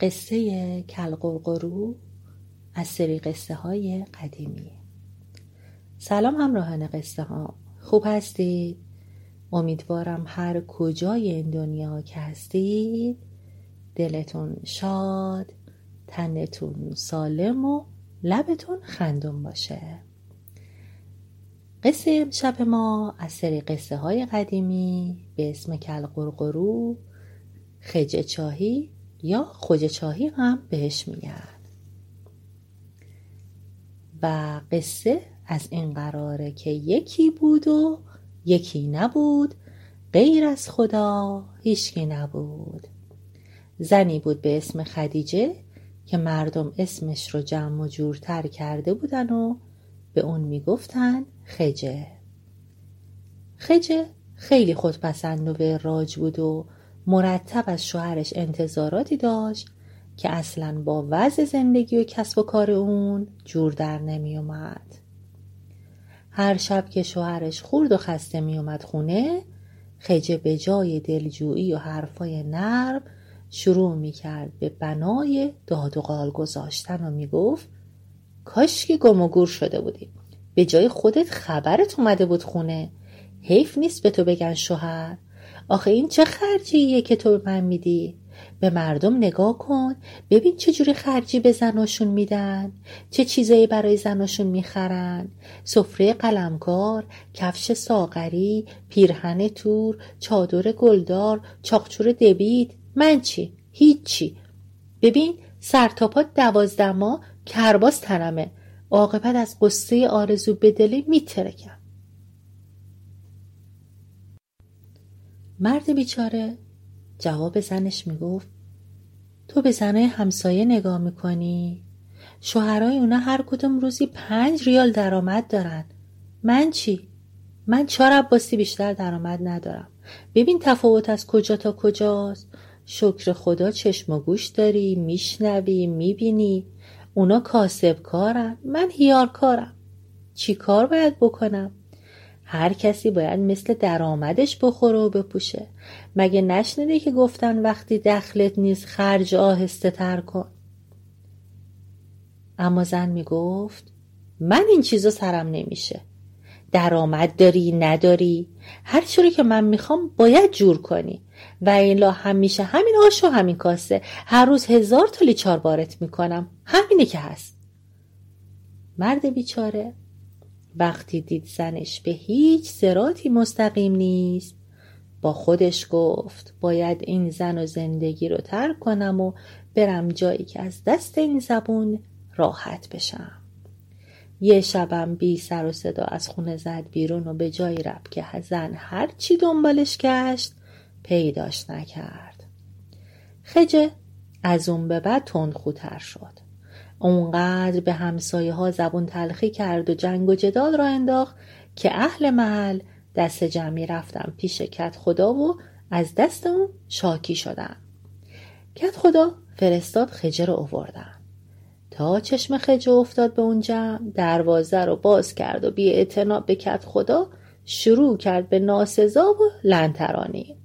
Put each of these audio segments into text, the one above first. قصه کلگرگرو از سری قصه های قدیمی. سلام همراهان قصه ها، خوب هستید؟ امیدوارم هر کجای این دنیا که هستید دلتون شاد، تنتون سالم و لبتون خندون باشه. قصه امشب ما از سری قصه های قدیمی به اسم کلگرگرو، خیجه چاهی یا خیجه چاهی هم بهش میگن، و قصه از این قراره که یکی بود و یکی نبود، غیر از خدا هیچکی نبود. زنی بود به اسم خدیجه که مردم اسمش رو جمع و جورتر کرده بودن و به اون میگفتن خیجه. خیجه خیلی خودپسند و وراج بود و مرتب از شوهرش انتظاراتی داشت که اصلاً با وضع زندگی و کسب و کار اون جور در نمی اومد. هر شب که شوهرش خورد و خسته می اومد خونه، خیجه به جای دلجویی و حرفای نرم شروع می کرد به بنای داد و قال گذاشتن و می گفت کاش که گم و گور شده بودیم، به جای خودت خبرت اومده بود خونه، حیف نیست به تو بگن شوهر، آخه این چه خرجیه که تو به من میدی؟ به مردم نگاه کن ببین چه جوری خرجی به زناشون میدن، چه چیزایی برای زناشون میخرن، سفره قلمکار، کفش ساغری، پیرهن تور، چادر گلدار، چاقچور دبید. من چی؟ هیچی. ببین سرتاپات 12 ماه کرباس تنمه، عاقبت از قصه آرزو به دلی میترکم. مرد بیچاره جواب زنش میگفت تو به زنای همسایه نگاه میکنی؟ شوهرای اونا هر کدوم روزی 5 ریال درآمد دارن، من چی؟ من 4 عباسی بیشتر درآمد ندارم. ببین تفاوت از کجا تا کجاست؟ شکر خدا چشم و گوش داری، میشنوی، میبینی. اونا کاسب کارن، من هیار کارم. چی کار باید بکنم؟ هر کسی باید مثل درآمدش بخوره و بپوشه. مگه نشنیده که گفتن وقتی دخلت نیست خرج آهسته تر کن؟ اما زن میگفت من این چیزو سرم نمیشه، درآمد داری نداری، هر چیزی که من میخوام باید جور کنی و الا همیشه همین آش و همین کاسه، هر روز 1000 تا لیچار بارت میکنم، همینه که هست. مرد بیچاره وقتی دید زنش به هیچ صراطی مستقیم نیست، با خودش گفت باید این زن و زندگی رو ترک کنم و برم جایی که از دست این زبون راحت بشم. یه شبم بی سر و صدا از خونه زد بیرون و به جایی رفت که زن هر چی دنبالش گشت پیداش نکرد. خیجه از اون به بعد تندخوتر شد، اونقدر به همسایه ها زبون تلخی کرد و جنگ و جدال را انداخت که اهل محل دست جمعی رفتن پیش کت خدا و از دست اون شاکی شدن. کت خدا فرستاد خیجه رو آوردن. تا چشم خیجه افتاد به اون جمع، دروازه رو باز کرد و بی اعتنا به کت خدا شروع کرد به ناسزا و لنترانی.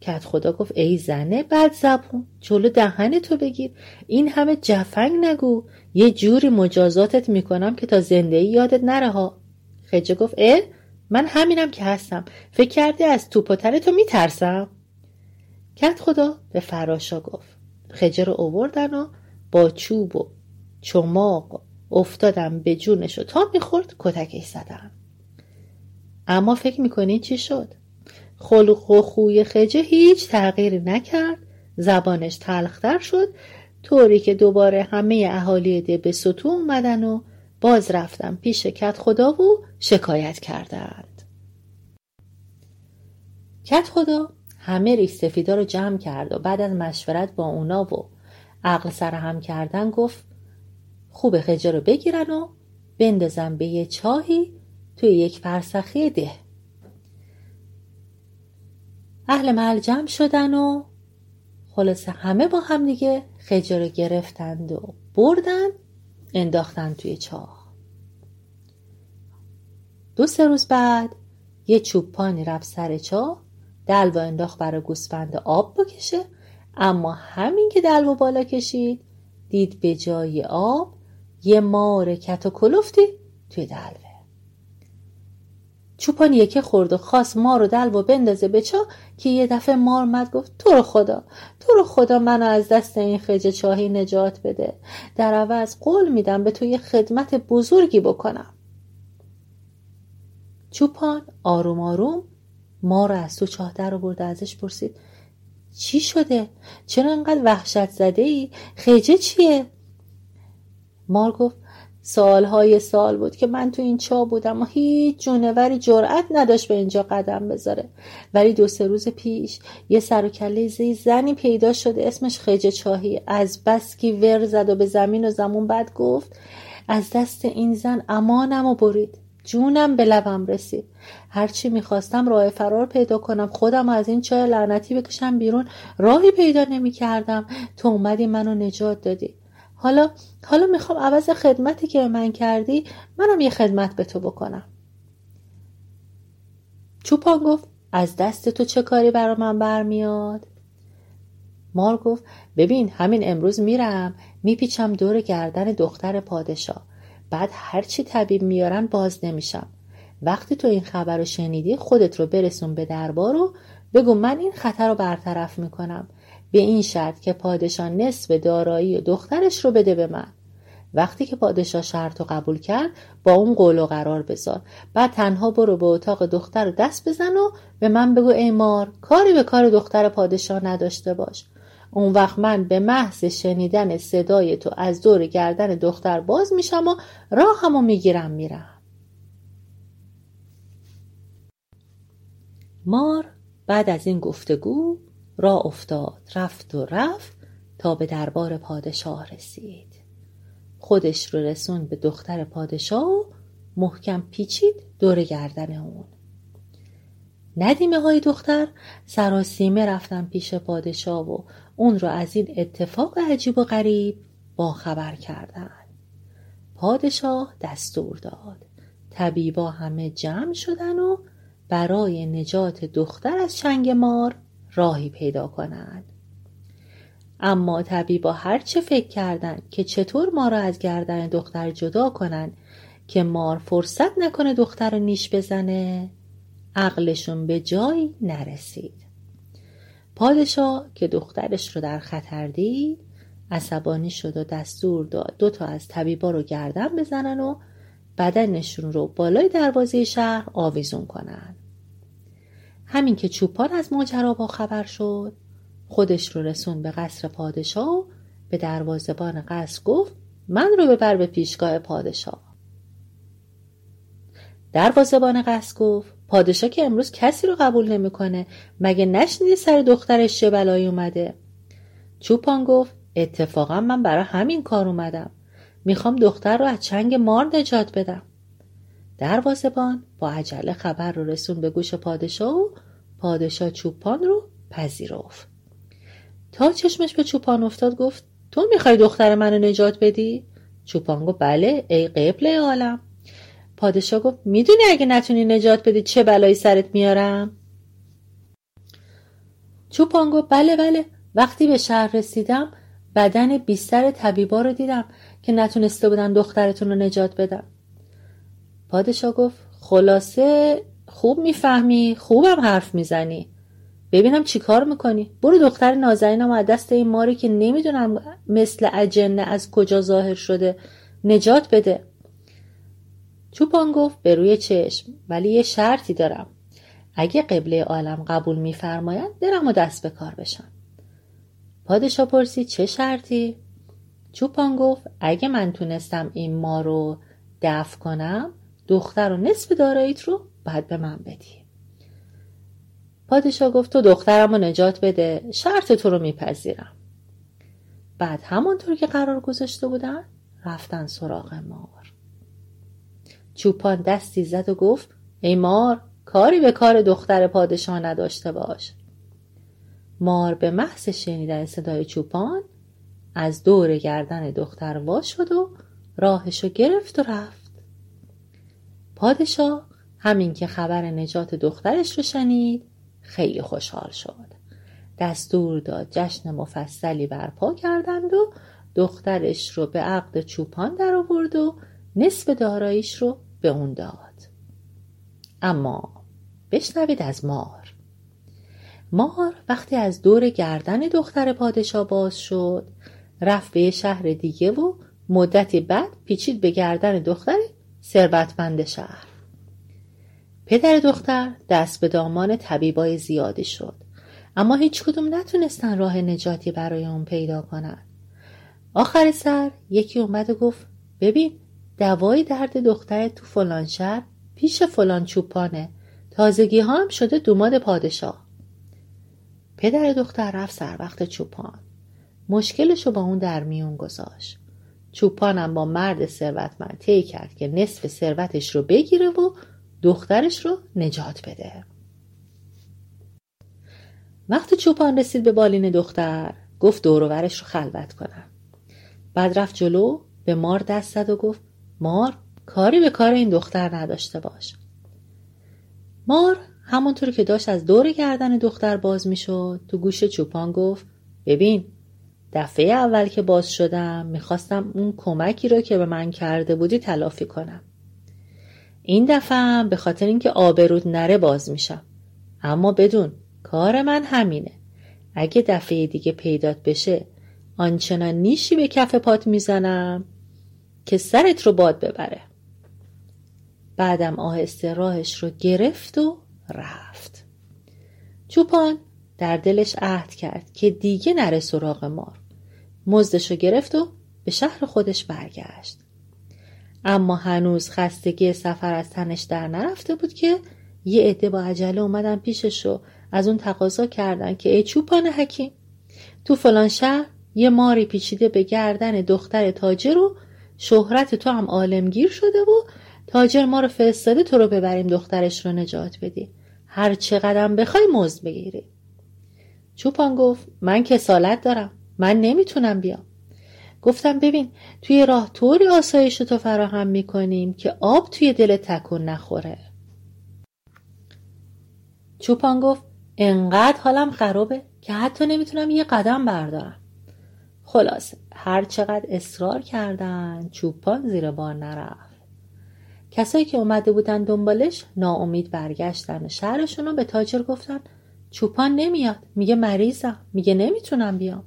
کت خدا گفت ای زنه بد زبون، جلو دهن تو بگیر، این همه جفنگ نگو، یه جوری مجازاتت میکنم که تا زندگی یادت نره ها. خیجه گفت من همینم که هستم، فکر کردی از توپ و تن تو میترسم؟ کت خدا به فراشا گفت. خیجه رو آوردن و با چوب و چماق افتادن به جونش و تا میخورد کتکش زدن. اما فکر میکنی چی شد؟ خلق و خوی خیجه هیچ تغییری نکرد، زبانش تلختر شد، طوری که دوباره همه اهالی ده به ستون اومدن و باز رفتن پیش کت خدا و شکایت کردند. کت خدا همه ریشسفیدا رو جمع کرد و بعد از مشورت با اونا و عقل سرهم کردن گفت خوب خیجه رو بگیرن و بندازن به یه چاهی توی یک فرسخی ده. اهل محل جمع شدن و خلاصه همه با هم دیگه خیجه رو گرفتند و بردن انداختن توی چاه. 2-3 روز بعد یه چوبانی رفت سر چاه، دلوا انداخت برای گوسفند آب بکشه، اما همین که دلو بالا کشید دید به جای آب یه مار کت و کلفتی توی دلوه. چوپان یکی خورد و خواست مار و دلو بندازه به چا که یه دفعه مار مد گفت تو رو خدا منو از دست این خیجه چاهی نجات بده. در عوض قول میدم به تو یه خدمت بزرگی بکنم. چوپان آروم آروم مار از تو چاه در آورد، ازش پرسید چی شده؟ چرا انقدر وحشت زده ای؟ خیجه چیه؟ مار گفت سالهای سال بود که من تو این چاه بودم و هیچ جونوری جرأت نداشت به اینجا قدم بذاره، ولی 2-3 روز پیش یه سر و کله زنی پیدا شده اسمش خیجه چاهی. از بس که ور زد و به زمین و زمون بعد گفت از دست این زن امانم و برید، جونم به لبم رسید. هرچی میخواستم راه فرار پیدا کنم، خودم از این چاه لعنتی بکشم بیرون، راهی پیدا نمیکردم. تو اومدی منو نجات دادی. حالا میخوام عوض خدمتی که من کردی منم یه خدمت به تو بکنم. چوپان گفت از دست تو چه کاری برا من برمیاد؟ مار گفت ببین همین امروز میرم میپیچم دور گردن دختر پادشاه، بعد هرچی طبیب میارن باز نمیشم. وقتی تو این خبر رو شنیدی خودت رو برسون به دربار و بگو من این خطر رو برطرف میکنم، به این شرط که پادشاه نصف دارایی دخترش رو بده به من. وقتی که پادشاه شرط رو قبول کرد با اون قول و قرار بذار، بعد تنها برو به اتاق دختر رو دست بزن و به من بگو ای مار کاری به کار دختر پادشاه نداشته باش. اون وقت من به محض شنیدن صدای تو از دور گردن دختر باز میشم و راهمو میگیرم میرم. مار بعد از این گفتگو راه افتاد، رفت تا به دربار پادشاه رسید. خودش رو رسوند به دختر پادشاه و محکم پیچید دور گردن اون. ندیمه های دختر سراسیمه رفتن پیش پادشاه و اون رو از این اتفاق عجیب و غریب باخبر کردن. پادشاه دستور داد طبیبا همه جمع شدن و برای نجات دختر از چنگ مار راهی پیدا کنند. اما طبیبا هرچه فکر کردند که چطور مار را از گردن دختر جدا کنند که مار فرصت نکنه دختر رو نیش بزنه، عقلشون به جایی نرسید. پادشاه که دخترش رو در خطر دید عصبانی شد و دستور داد 2 از طبیبا رو گردن بزنن و بدنشون رو بالای دروازه شهر آویزون کنن. همین که چوپان از ماجرا با خبر شد خودش رو رسوند به قصر پادشاه و به دروازه‌بان قصر گفت من رو ببر به پیشگاه پادشاه. دروازه‌بان قصر گفت پادشاه که امروز کسی رو قبول نمی‌کنه، مگه نشنیدی سر دخترش چه بلایی اومده؟ چوپان گفت اتفاقا من برای همین کار اومدم، میخوام دختر رو از چنگ مار نجات بدم. دروازه‌بان با عجله خبر رو رسون به گوش پادشاه و پادشاه چوپان رو پذیرفت. تا چشمش به چوپان افتاد گفت تو میخوای دختر منو نجات بدی؟ چوپان گفت بله ای قبله عالم. پادشاه گفت میدونی اگه نتونی نجات بدی چه بلایی سرت میارم؟ چوپان گفت بله وقتی به شهر رسیدم بدن 20 طبیبا رو دیدم که نتونسته بودن دخترتون رو نجات بدم. پادشاه گفت خلاصه خوب میفهمی، خوبم حرف میزنی، ببینم چی کار میکنی. برو دختر نازنینم از دست این ماری که نمیدونم مثل اجنه از کجا ظاهر شده نجات بده. چوپان گفت به روی چشم، ولی یه شرطی دارم، اگه قبله عالم قبول میفرماین درم و دست به کار بشم. پادشاه پرسید چه شرطی؟ چوپان گفت اگه من تونستم این مار رو دفع کنم دختر و نصف داراییت رو باید به من بدی. پادشاه گفت تو دخترم رو نجات بده، شرط تو رو میپذیرم. بعد همونطور که قرار گذاشته بودن رفتن سراغ مار. چوپان دستی زد و گفت ای مار کاری به کار دختر پادشاه نداشته باش. مار به محض شنیدن صدای چوپان از دور گردن دختر وا شد و راهشو گرفت و رفت. پادشاه همین که خبر نجات دخترش رو شنید خیلی خوشحال شد. دستور داد جشن مفصلی برپا کردند و دخترش رو به عقد چوپان در آورد و نصف داراییش رو به اون داد. اما بشنوید از مار. مار وقتی از دور گردن دختر پادشاه باز شد، رفت به شهر دیگه و مدتی بعد پیچید به گردن دختر ثروتمند شهر. پدر دختر دست به دامان طبیبای زیادی شد، اما هیچ کدوم نتونستن راه نجاتی برای اون پیدا کنن. آخر سر یکی اومد و گفت ببین دوای درد دختر تو فلان شهر پیش فلان چوپانه، تازگی ها هم شده دوماد پادشاه. پدر دختر رفت سر وقت چوپان، مشکلشو با اون در میون گذاشت. چوپانم با مرد ثروتمند طی کرد که نصف ثروتش رو بگیره و دخترش رو نجات بده. وقتی چوپان رسید به بالین دختر، گفت دور و برش رو خلوت کنم. بعد رفت جلو، به مار دست زد و گفت مار کاری به کار این دختر نداشته باش. مار همونطور که داشت از دور گردن دختر باز می شد، تو گوش چوپان گفت ببین دفعه اول که باز شدم میخواستم اون کمکی رو که به من کرده بودی تلافی کنم. این دفعه هم به خاطر اینکه آبرود نره باز میشم. اما بدون کار من همینه. اگه دفعه دیگه پیدات بشه آنچنان نیشی به کف پات میزنم که سرت رو باد ببره. بعدم آهسته راهش رو گرفت و رفت. چوپان در دلش عهد کرد که دیگه نره سراغ مار. مزدش رو گرفت و به شهر خودش برگشت. اما هنوز خستگی سفر از تنش در نرفته بود که یه عده با عجله اومدن پیشش و از اون تقاضا کردن که ای چوپان حکیم، تو فلان شهر یه ماری پیچیده به گردن دختر تاجر و شهرت تو هم عالمگیر شده و تاجر ما رو فرستاده تو رو ببریم دخترش رو نجات بدی. هر چقدرم بخوای مزد بگیری. چوپان گفت من کسالت دارم، من نمیتونم بیام. گفتم ببین توی راه طوری آسایش تو فراهم میکنیم که آب توی دل تکون نخوره. چوپان گفت انقدر حالم خرابه که حتی نمیتونم یه قدم بردارم. خلاصه هر چقدر اصرار کردن چوپان زیر بار نرفت. کسایی که اومده بودن دنبالش ناامید برگشتن شهرشون رو به تاجر گفتن چوپان نمیاد، میگه مریضم، میگه نمیتونم بیام.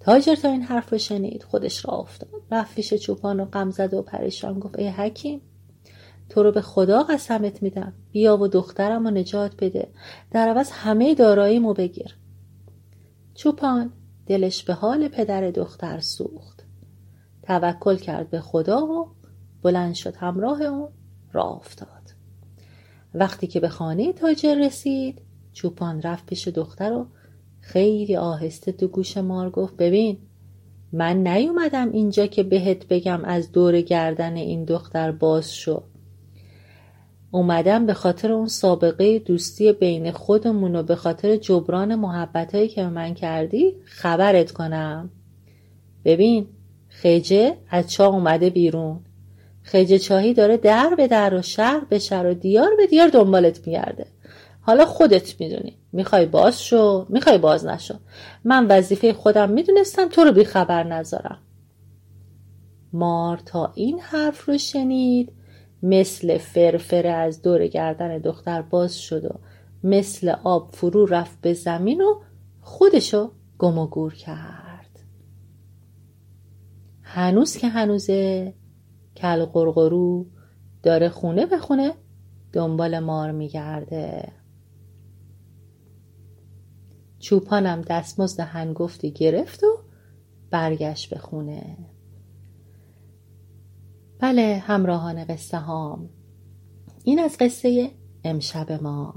تاجر تا این حرف رو شنید خودش را افتاد، رفت پیش چوپان و غم زد و پریشان گفت ای حکیم تو رو به خدا قسمت میدم، بیا و دخترم رو نجات بده، در عوض همه داراییمو بگیر. چوپان دلش به حال پدر دختر سوخت، توکل کرد به خدا و بلند شد همراه اون راه افتاد. وقتی که به خانه تاجر رسید چوپان رفت پیش دختر و خیلی آهسته تو گوش مار گفت ببین من نیومدم اینجا که بهت بگم از دور گردن این دختر باز شو. اومدم به خاطر اون سابقه دوستی بین خودمون و به خاطر جبران محبتایی که من کردی خبرت کنم. ببین خیجه از چاه اومده بیرون. خیجه چاهی داره در به در و شهر به شهر و دیار به دیار دنبالت میگرده. حالا خودت میدونی میخوای باز شو میخوای باز نشو. من وظیفه خودم میدونستم تو رو بیخبر نذارم. مار تا این حرف رو شنید مثل فرفره از دور گردن دختر باز شد و مثل آب فرو رفت به زمین و خودشو گم و گور کرد. هنوز که هنوزه کلگرگرو داره خونه به خونه دنبال مار میگرده. چوپانم دستمزد هنگفتی گرفت و برگشت به خونه. بله همراهان قصه هام، این از قصه امشب ما.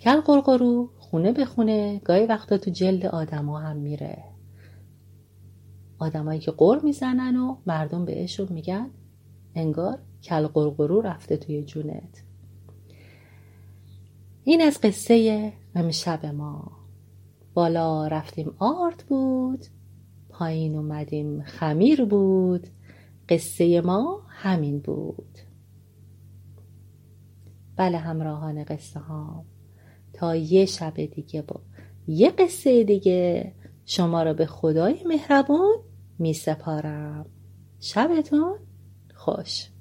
کلگرگرو خونه به خونه گاهی وقتا تو جلد آدم ها هم میره. آدم هایی که قر میزنن و مردم بهشون میگن انگار کلگرگرو رفته توی جونت. این از قصه امشب ما. بالا رفتیم آرد بود، پایین اومدیم خمیر بود. قصه ما همین بود. بله همراهان قصه ها، تا یه شب دیگه با یه قصه دیگه شما را به خدای مهربان می سپارم. شبتون خوش.